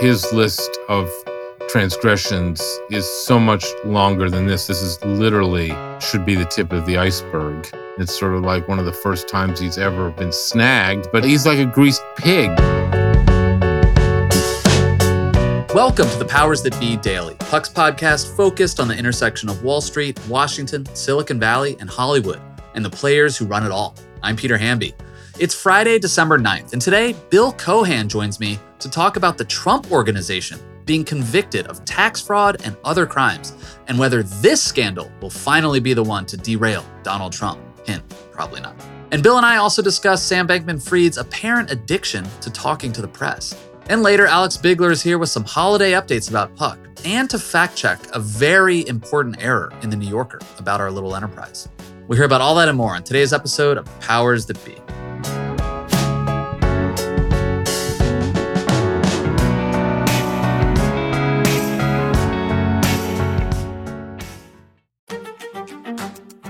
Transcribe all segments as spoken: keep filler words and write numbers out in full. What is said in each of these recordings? his list of transgressions is so much longer than this. This is literally should be the tip of the iceberg. It's sort of like one of the first times he's ever been snagged, but he's like a greased pig. Welcome to the Powers That Be Daily, Puck's podcast focused on the intersection of Wall Street, Washington, Silicon Valley, and Hollywood, and the players who run it all. I'm Peter Hamby. It's Friday, December ninth, and today, Bill Cohan joins me to talk about the Trump Organization being convicted of tax fraud and other crimes, and whether this scandal will finally be the one to derail Donald Trump. Hint, probably not. And Bill and I also discuss Sam Bankman-Fried's apparent addiction to talking to the press. And later, Alex Bigler is here with some holiday updates about Puck, and to fact-check a very important error in the New Yorker about our little enterprise. We'll hear about all that and more on today's episode of Powers That Be.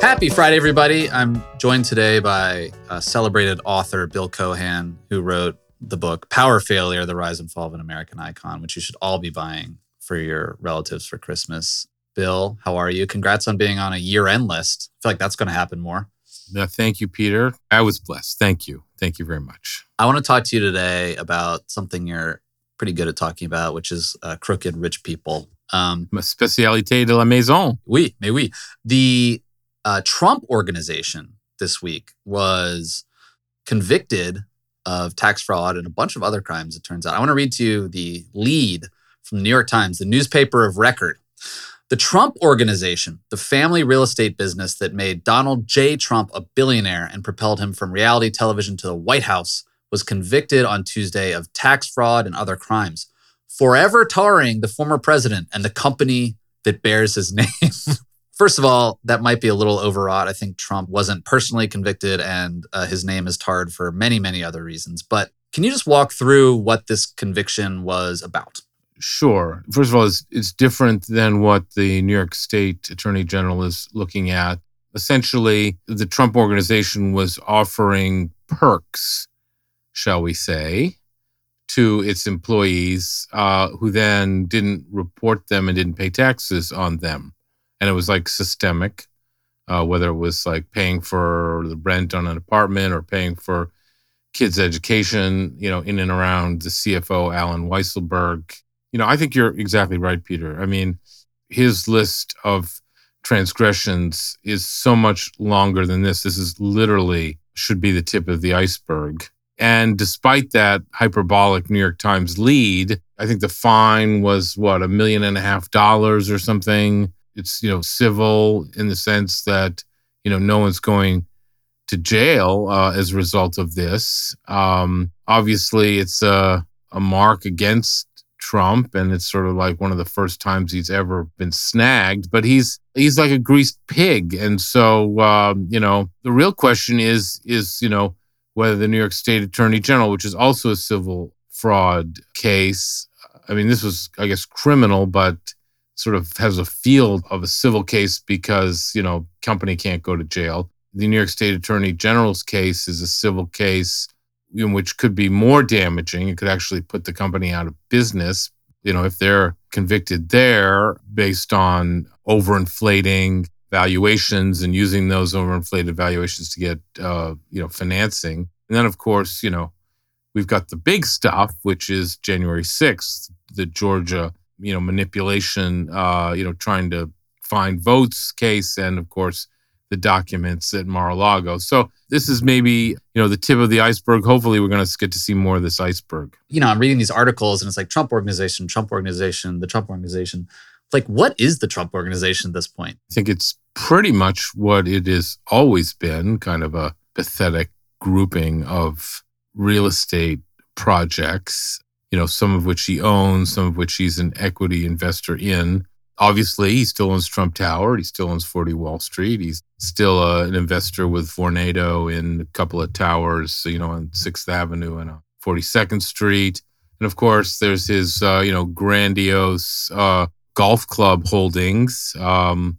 Happy Friday, everybody. I'm joined today by uh, celebrated author Bill Cohan, who wrote the book Power Failure, The Rise and Fall of an American Icon, which you should all be buying for your relatives for Christmas. Bill, how are you? Congrats on being on a year-end list. I feel like that's going to happen more. No, thank you, Peter. I was blessed. Thank you. Thank you very much. I want to talk to you today about something you're pretty good at talking about, which is uh, crooked rich people. Um, Ma spécialité de la maison. Oui, mais oui. The... Uh, Trump Organization this week was convicted of tax fraud and a bunch of other crimes, it turns out. I want to read to you the lead from the New York Times, the newspaper of record. The Trump Organization, the family real estate business that made Donald J. Trump a billionaire and propelled him from reality television to the White House, was convicted on Tuesday of tax fraud and other crimes, forever tarring the former president and the company that bears his name. First of all, that might be a little overwrought. I think Trump wasn't personally convicted and uh, his name is tarred for many, many other reasons. But can you just walk through what this conviction was about? Sure. First of all, it's, it's different than what the New York State Attorney General is looking at. Essentially, the Trump Organization was offering perks, shall we say, to its employees uh, who then didn't report them and didn't pay taxes on them. And it was like systemic, uh, whether it was like paying for the rent on an apartment or paying for kids' education, you know, in and around the C F O, Alan Weisselberg. You know, I think you're exactly right, Peter. I mean, his list of transgressions is so much longer than this. This is literally should be the tip of the iceberg. And despite that hyperbolic New York Times lead, I think the fine was, what, a million and a half dollars or something. It's, you know, civil in the sense that, you know, no one's going to jail uh, as a result of this. Um, obviously, it's a, a mark against Trump, and it's sort of like one of the first times he's ever been snagged. But he's he's like a greased pig. And so, um, you know, the real question is, is, you know, whether the New York State Attorney General, which is also a civil fraud case, I mean, this was, I guess, criminal, but sort of has a field of a civil case because, you know, company can't go to jail. The New York State Attorney General's case is a civil case in which could be more damaging. It could actually put the company out of business, you know, if they're convicted there based on overinflating valuations and using those overinflated valuations to get, uh, you know, financing. And then, of course, you know, we've got the big stuff, which is January sixth, the Georgia you know, manipulation, uh, you know, trying to find votes case, and of course, the documents at Mar-a-Lago. So this is maybe, you know, the tip of the iceberg. Hopefully we're going to get to see more of this iceberg. You know, I'm reading these articles and it's like Trump Organization, Trump Organization, the Trump Organization. Like, what is the Trump Organization at this point? I think it's pretty much what it has always been, kind of a pathetic grouping of real estate projects, you know, some of which he owns, some of which he's an equity investor in. Obviously, he still owns Trump Tower. He still owns forty Wall Street. He's still uh, an investor with Vornado in a couple of towers, you know, on sixth avenue and forty-second street. And of course, there's his, uh, you know, grandiose uh, golf club holdings. Um,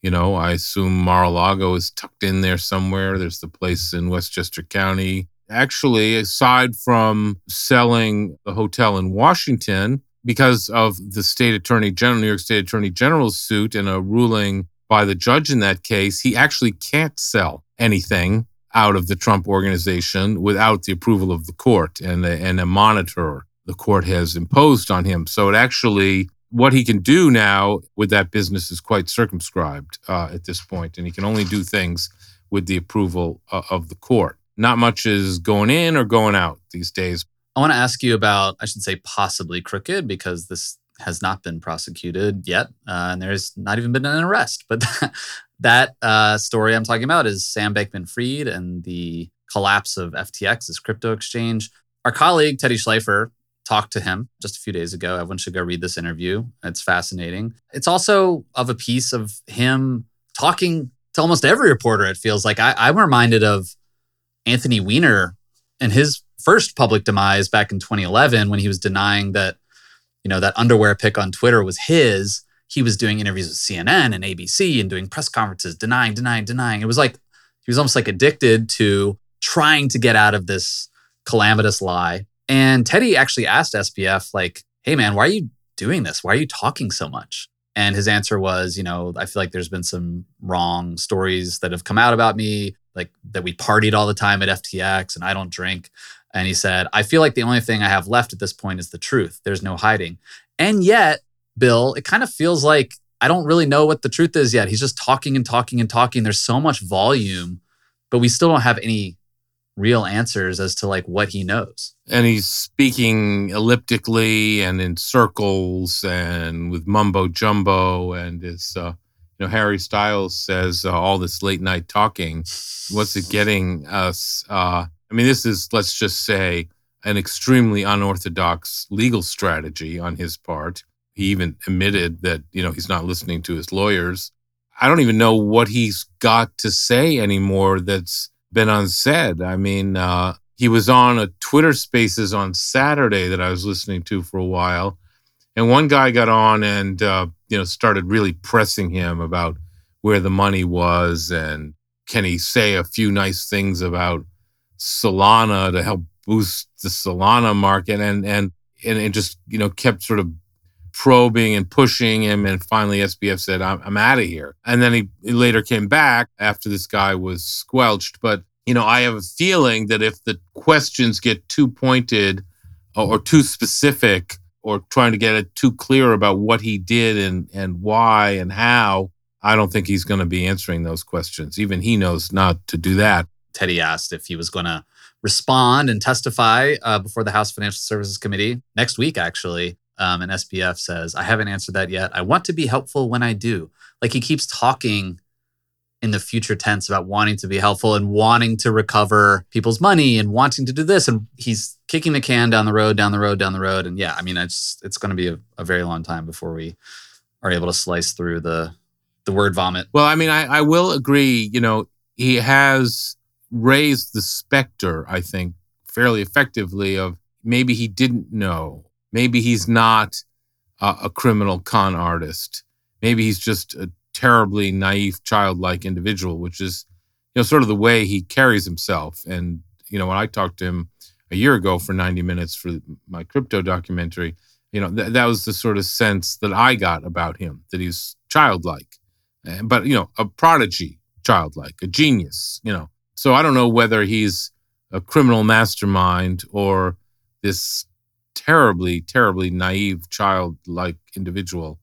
you know, I assume Mar-a-Lago is tucked in there somewhere. There's the place in Westchester County. Actually, aside from selling the hotel in Washington, because of the state attorney general, New York State Attorney General's suit and a ruling by the judge in that case, he actually can't sell anything out of the Trump Organization without the approval of the court and a, and a monitor the court has imposed on him. So it actually, what he can do now with that business is quite circumscribed uh, at this point, and he can only do things with the approval uh, of the court. Not much is going in or going out these days. I want to ask you about, I should say possibly crooked, because this has not been prosecuted yet, uh, and there's not even been an arrest. But that, that uh, story I'm talking about is Sam Bankman-Fried and the collapse of F T X, this crypto exchange. Our colleague, Teddy Schleifer, talked to him just a few days ago. Everyone should go read this interview. It's fascinating. It's also of a piece of him talking to almost every reporter, it feels like. I, I'm reminded of Anthony Weiner and his first public demise back in twenty eleven, when he was denying that, you know, that underwear pic on Twitter was his. He was doing interviews with C N N and A B C and doing press conferences, denying, denying, denying. It was like, he was almost like addicted to trying to get out of this calamitous lie. And Teddy actually asked S B F, like, hey man, why are you doing this? Why are you talking so much? And his answer was, you know, I feel like there's been some wrong stories that have come out about me, like that we partied all the time at F T X and I don't drink. And he said, I feel like the only thing I have left at this point is the truth. There's no hiding. And yet, Bill, it kind of feels like I don't really know what the truth is yet. He's just talking and talking and talking. There's so much volume, but we still don't have any real answers as to like what he knows. And he's speaking elliptically and in circles and with mumbo jumbo. And it's, uh, you know, Harry Styles says uh, all this late night talking, what's it getting us? Uh, I mean, this is, let's just say, an extremely unorthodox legal strategy on his part. He even admitted that, you know, he's not listening to his lawyers. I don't even know what he's got to say anymore that's been unsaid. I mean, uh, he was on a Twitter Spaces on Saturday that I was listening to for a while. And one guy got on and, uh, you know, started really pressing him about where the money was and can he say a few nice things about Solana to help boost the Solana market, and and and it just, you know, kept sort of probing and pushing him, and finally S B F said, I'm, I'm out of here. And then he, he later came back after this guy was squelched. But, you know, I have a feeling that if the questions get too pointed or, or too specific or trying to get it too clear about what he did and and why and how, I don't think he's going to be answering those questions. Even he knows not to do that. Teddy asked if he was going to respond and testify uh, before the House Financial Services Committee next week, actually. Um, and S B F says, I haven't answered that yet. I want to be helpful when I do. Like, he keeps talking in the future tense about wanting to be helpful and wanting to recover people's money and wanting to do this. And he's kicking the can down the road, down the road, down the road. And yeah, I mean, it's it's going to be a, a very long time before we are able to slice through the, the word vomit. Well, I mean, I, I will agree, you know, he has raised the specter, I think, fairly effectively of maybe he didn't know. Maybe he's not uh, a criminal con artist. Maybe he's just a terribly naive, childlike individual, which is, you know, sort of the way he carries himself. And, you know, when I talked to him a year ago for ninety minutes for my crypto documentary, you know, th- that was the sort of sense that I got about him, that he's childlike, but, you know, a prodigy childlike, a genius, you know. So I don't know whether he's a criminal mastermind or this terribly, terribly naive, childlike individual.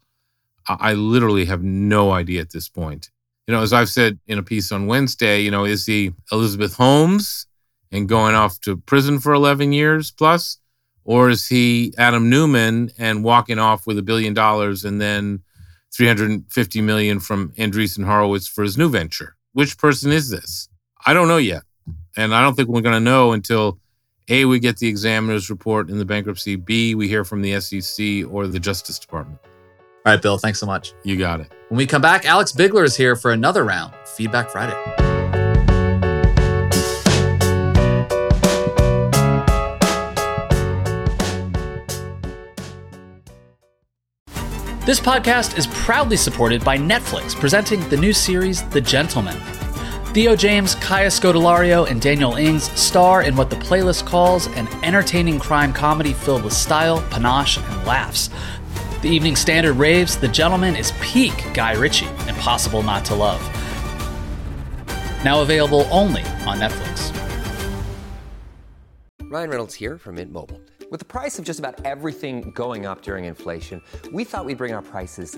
I literally have no idea at this point. You know, as I've said in a piece on Wednesday, you know, is he Elizabeth Holmes and going off to prison for eleven years plus? Or is he Adam Neumann and walking off with a billion dollars and then three hundred fifty million dollars from Andreessen Horowitz for his new venture. Which person is this? I don't know yet. And I don't think we're going to know until, A, we get the examiner's report in the bankruptcy, B, we hear from the S E C or the Justice Department. All right, Bill, thanks so much. You got it. When we come back, Alex Bigler is here for another round of Feedback Friday. This podcast is proudly supported by Netflix, presenting the new series, The Gentlemen. Theo James, Kaia Scodelario, and Daniel Ings star in what the playlist calls an entertaining crime comedy filled with style, panache, and laughs. The Evening Standard raves, The Gentleman is peak Guy Ritchie, impossible not to love. Now available only on Netflix. Ryan Reynolds here from Mint Mobile. With the price of just about everything going up during inflation, we thought we'd bring our prices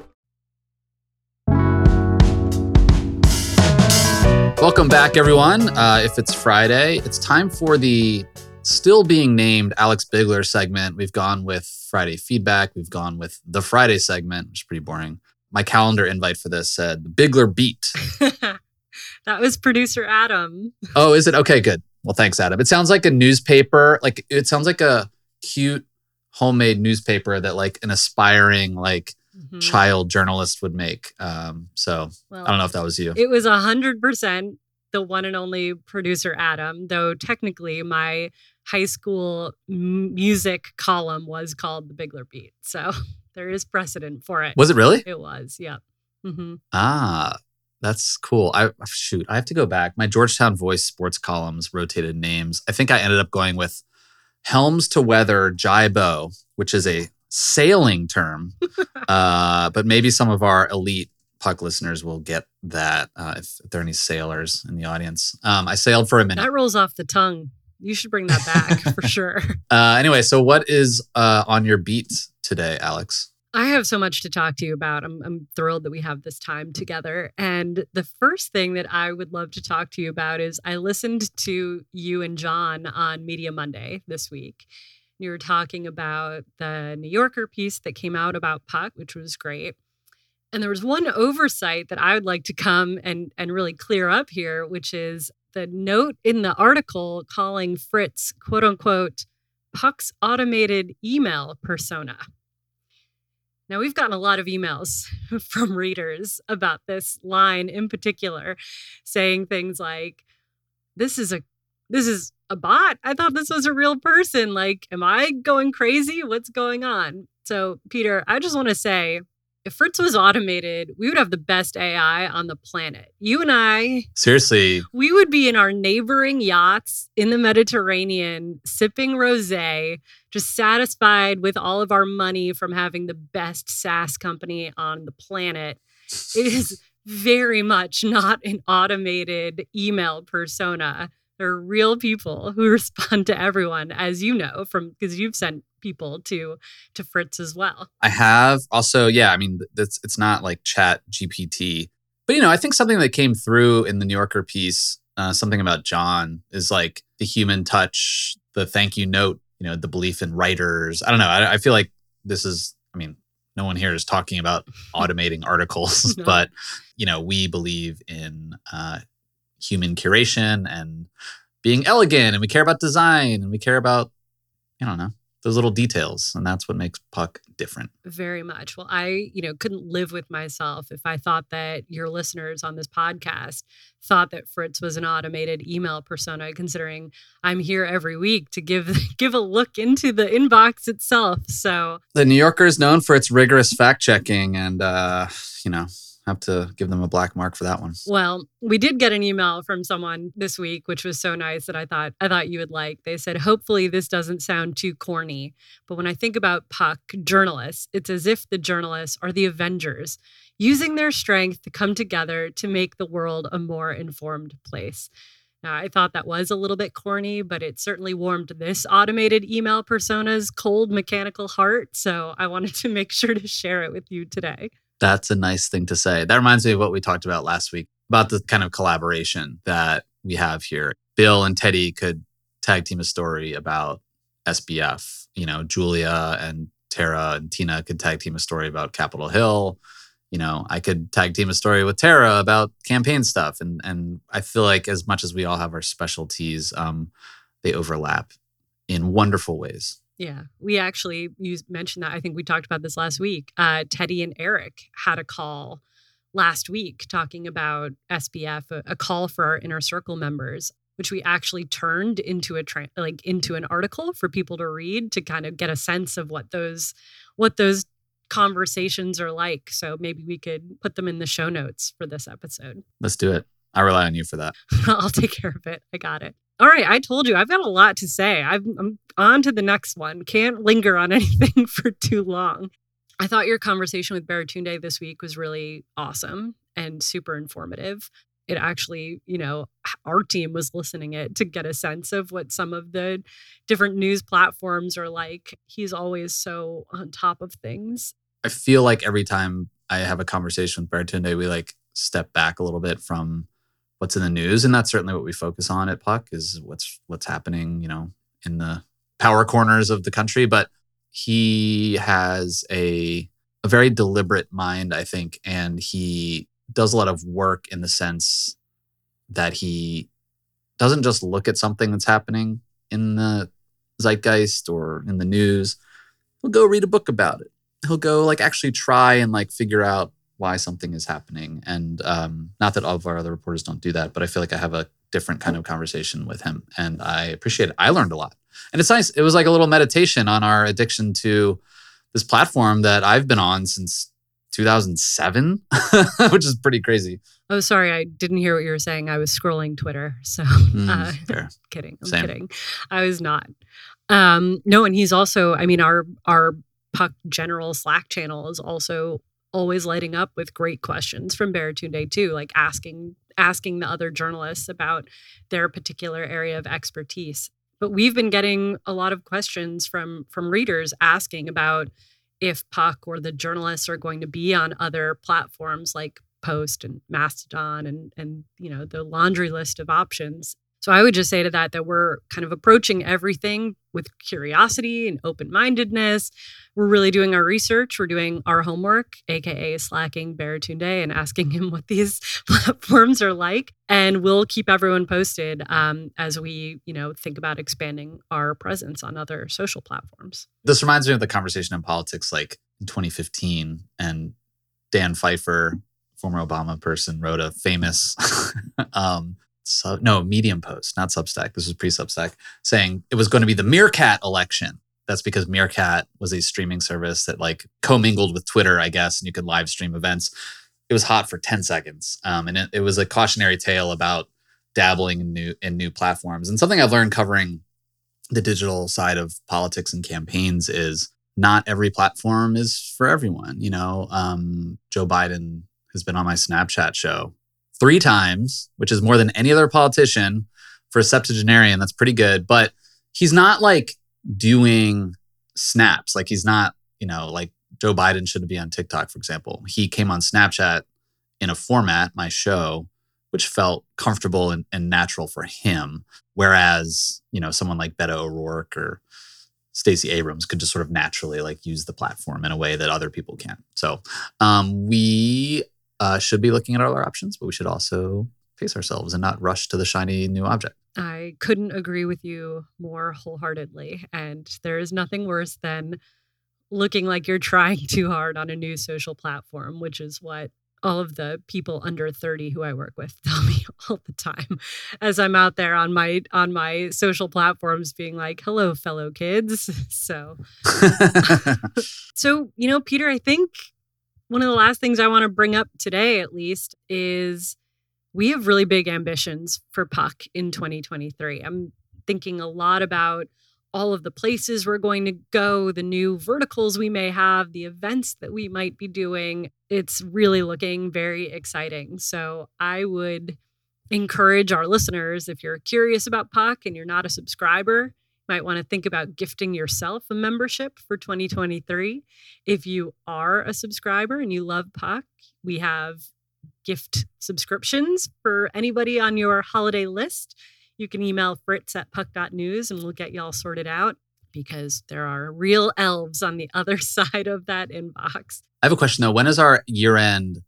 Welcome back, everyone. Uh, if it's Friday, it's time for the still being named Alex Bigler segment. We've gone with Friday Feedback. We've gone with the Friday segment, which is pretty boring. My calendar invite for this said Bigler Beat. That was producer Adam. Oh, is it? Okay, good. Well, thanks, Adam. It sounds like a newspaper. Like it sounds like a cute homemade newspaper that like an aspiring like Mm-hmm. child journalist would make. Um, so well, I don't know if that was you. It was one hundred percent the one and only producer Adam, though technically my high school music column was called The Bigler Beat. So there is precedent for it. Was it really? It was, yeah. Mm-hmm. Ah, that's cool. I shoot, I have to go back. My Georgetown Voice sports columns rotated names. I think I ended up going with Helms to Weather Jibo, which is a sailing term, uh, but maybe some of our elite Puck listeners will get that uh, if, if there are any sailors in the audience. Um, I sailed for a minute. That rolls off the tongue. You should bring that back for sure. Uh, anyway, so what is uh, on your beat today, Alex? I have so much to talk to you about. I'm, I'm thrilled that we have this time together. And the first thing that I would love to talk to you about is I listened to you and John on Media Monday this week. You were talking about the New Yorker piece that came out about Puck, which was great. And there was one oversight that I would like to come and, and really clear up here, which is the note in the article calling Fritz, quote unquote, Puck's automated email persona. Now, we've gotten a lot of emails from readers about this line in particular, saying things like, this is a This is a bot. I thought this was a real person. Like, am I going crazy? What's going on? So, Peter, I just want to say, if Fritz was automated, we would have the best A I on the planet. You and I. Seriously. We would be in our neighboring yachts in the Mediterranean, sipping rosé, just satisfied with all of our money from having the best SaaS company on the planet. It is very much not an automated email persona. They're real people who respond to everyone, as you know, from because you've sent people to to Fritz as well. I have also, yeah. I mean, that's it's not like Chat G P T, but you know, I think something that came through in the New Yorker piece, uh, something about John, is like the human touch, the thank you note, you know, the belief in writers. I don't know. I, I feel like this is. I mean, no one here is talking about automating articles, no. But you know, we believe in. Uh, human curation and being elegant, and we care about design, and we care about, I don't know, those little details. And that's what makes Puck different. Very much. Well, I, you know, couldn't live with myself if I thought that your listeners on this podcast thought that Fritz was an automated email persona, considering I'm here every week to give give a look into the inbox itself. So the New Yorker is known for its rigorous fact checking and, uh, you know, have to give them a black mark for that one. Well, we did get an email from someone this week, which was so nice that I thought I thought you would like. They said, hopefully this doesn't sound too corny, but when I think about Puck journalists, it's as if the journalists are the Avengers, using their strength to come together to make the world a more informed place. Now, I thought that was a little bit corny, but it certainly warmed this automated email persona's cold mechanical heart. So I wanted to make sure to share it with you today. That's a nice thing to say. That reminds me of what we talked about last week, about the kind of collaboration that we have here. Bill and Teddy could tag team a story about S B F. You know, Julia and Tara and Tina could tag team a story about Capitol Hill. You know, I could tag team a story with Tara about campaign stuff. And and I feel like as much as we all have our specialties, um, they overlap in wonderful ways. Yeah, we actually, you mentioned that. I think we talked about this last week. Uh, Teddy and Eric had a call last week talking about S B F, a, a call for our Inner Circle members, which we actually turned into a tra- like into an article for people to read to kind of get a sense of what those what those conversations are like. So maybe we could put them in the show notes for this episode. Let's do it. I rely on you for that. I'll take care of it. I got it. All right. I told you I've got a lot to say. I've, I'm on to the next one. Can't linger on anything for too long. I thought your conversation with Baratunde this week was really awesome and super informative. It actually, you know, our team was listening it to get a sense of what some of the different news platforms are like. He's always so on top of things. I feel like every time I have a conversation with Baratunde, we like step back a little bit from what's in the news. And that's certainly what we focus on at Puck is what's what's happening, you know, in the power corners of the country. But he has a, a very deliberate mind, I think, and he does a lot of work in the sense that he doesn't just look at something that's happening in the zeitgeist or in the news. He'll go read a book about it. He'll go like actually try and like figure out why something is happening. And um, not that all of our other reporters don't do that, but I feel like I have a different kind of conversation with him. And I appreciate it. I learned a lot. And it's nice. It was like a little meditation on our addiction to this platform that I've been on since two thousand seven, which is pretty crazy. Oh, sorry. I didn't hear what you were saying. I was scrolling Twitter. So mm, uh, fair. kidding. I'm Same. kidding. I was not. Um, no, and he's also, I mean, our, our Puck General Slack channel is also always lighting up with great questions from Baratunde too, like asking asking the other journalists about their particular area of expertise. But we've been getting a lot of questions from from readers asking about if Puck or the journalists are going to be on other platforms like Post and Mastodon and, and you know, the laundry list of options. So I would just say to that, that we're kind of approaching everything with curiosity and open-mindedness. We're really doing our research. We're doing our homework, A K A slacking Baratunde and asking him what these platforms are like. And we'll keep everyone posted um, as we, you know, think about expanding our presence on other social platforms. This reminds me of the conversation in politics, like in twenty fifteen, and Dan Pfeiffer, former Obama person, wrote a famous... um, So, no, Medium post, not Substack. This was pre-Substack, saying it was going to be the Meerkat election. That's because Meerkat was a streaming service that like commingled with Twitter, I guess, and you could live stream events. It was hot for ten seconds. Um, and it, it was a cautionary tale about dabbling in new, in new platforms. And something I've learned covering the digital side of politics and campaigns is not every platform is for everyone. You know, um, Joe Biden has been on my Snapchat show three times, which is more than any other politician. For a septuagenarian, that's pretty good. But he's not like doing snaps. Like he's not, you know, like Joe Biden shouldn't be on TikTok, for example. He came on Snapchat in a format, my show, which felt comfortable and, and natural for him. Whereas, you know, someone like Beto O'Rourke or Stacey Abrams could just sort of naturally like use the platform in a way that other people can't. So um, we... Uh, should be looking at all our options, but we should also pace ourselves and not rush to the shiny new object. I couldn't agree with you more wholeheartedly. And there is nothing worse than looking like you're trying too hard on a new social platform, which is what all of the people under thirty who I work with tell me all the time as I'm out there on my on my social platforms being like, hello, fellow kids. So, so you know, Peter, I think... one of the last things I want to bring up today, at least, is we have really big ambitions for Puck in twenty twenty-three. I'm thinking a lot about all of the places we're going to go, the new verticals we may have, the events that we might be doing. It's really looking very exciting. So I would encourage our listeners, if you're curious about Puck and you're not a subscriber, might want to think about gifting yourself a membership for twenty twenty-three. If you are a subscriber and you love Puck, we have gift subscriptions for anybody on your holiday list. You can email Fritz at puck dot news and we'll get y'all sorted out, because there are real elves on the other side of that inbox. I have a question though. When is our year-end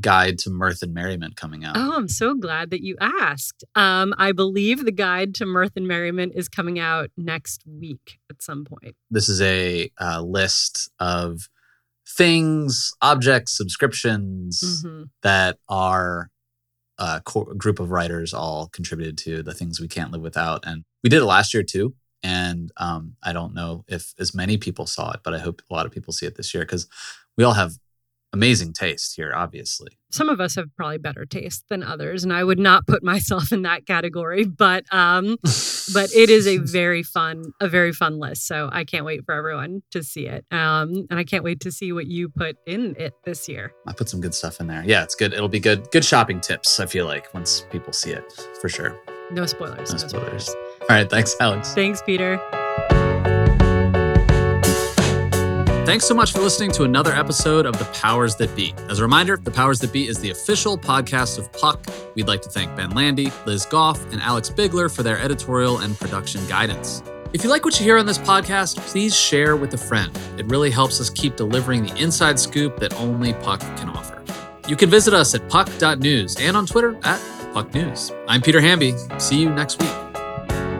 guide to mirth and merriment coming out? Oh, I'm so glad that you asked. Um, I believe the guide to mirth and merriment is coming out next week at some point. This is a uh, list of things, objects, subscriptions mm-hmm. that our uh, co- group of writers all contributed to, the things we can't live without. And we did it last year too. And um, I don't know if as many people saw it, but I hope a lot of people see it this year, because we all have amazing taste here, obviously. Some of us have probably better taste than others, and I would not put myself in that category. But um, but it is a very fun, a very fun list. So I can't wait for everyone to see it, um, and I can't wait to see what you put in it this year. I put some good stuff in there. Yeah, it's good. It'll be good. Good shopping tips, I feel like, once people see it, for sure. No spoilers. No, no spoilers. spoilers. All right. Thanks, Alex. Thanks, Peter. Thanks so much for listening to another episode of The Powers That Be. As a reminder, The Powers That Be is the official podcast of Puck. We'd like to thank Ben Landy, Liz Goff, and Alex Bigler for their editorial and production guidance. If you like what you hear on this podcast, please share with a friend. It really helps us keep delivering the inside scoop that only Puck can offer. You can visit us at puck dot news and on Twitter at puck news. I'm Peter Hamby. See you next week.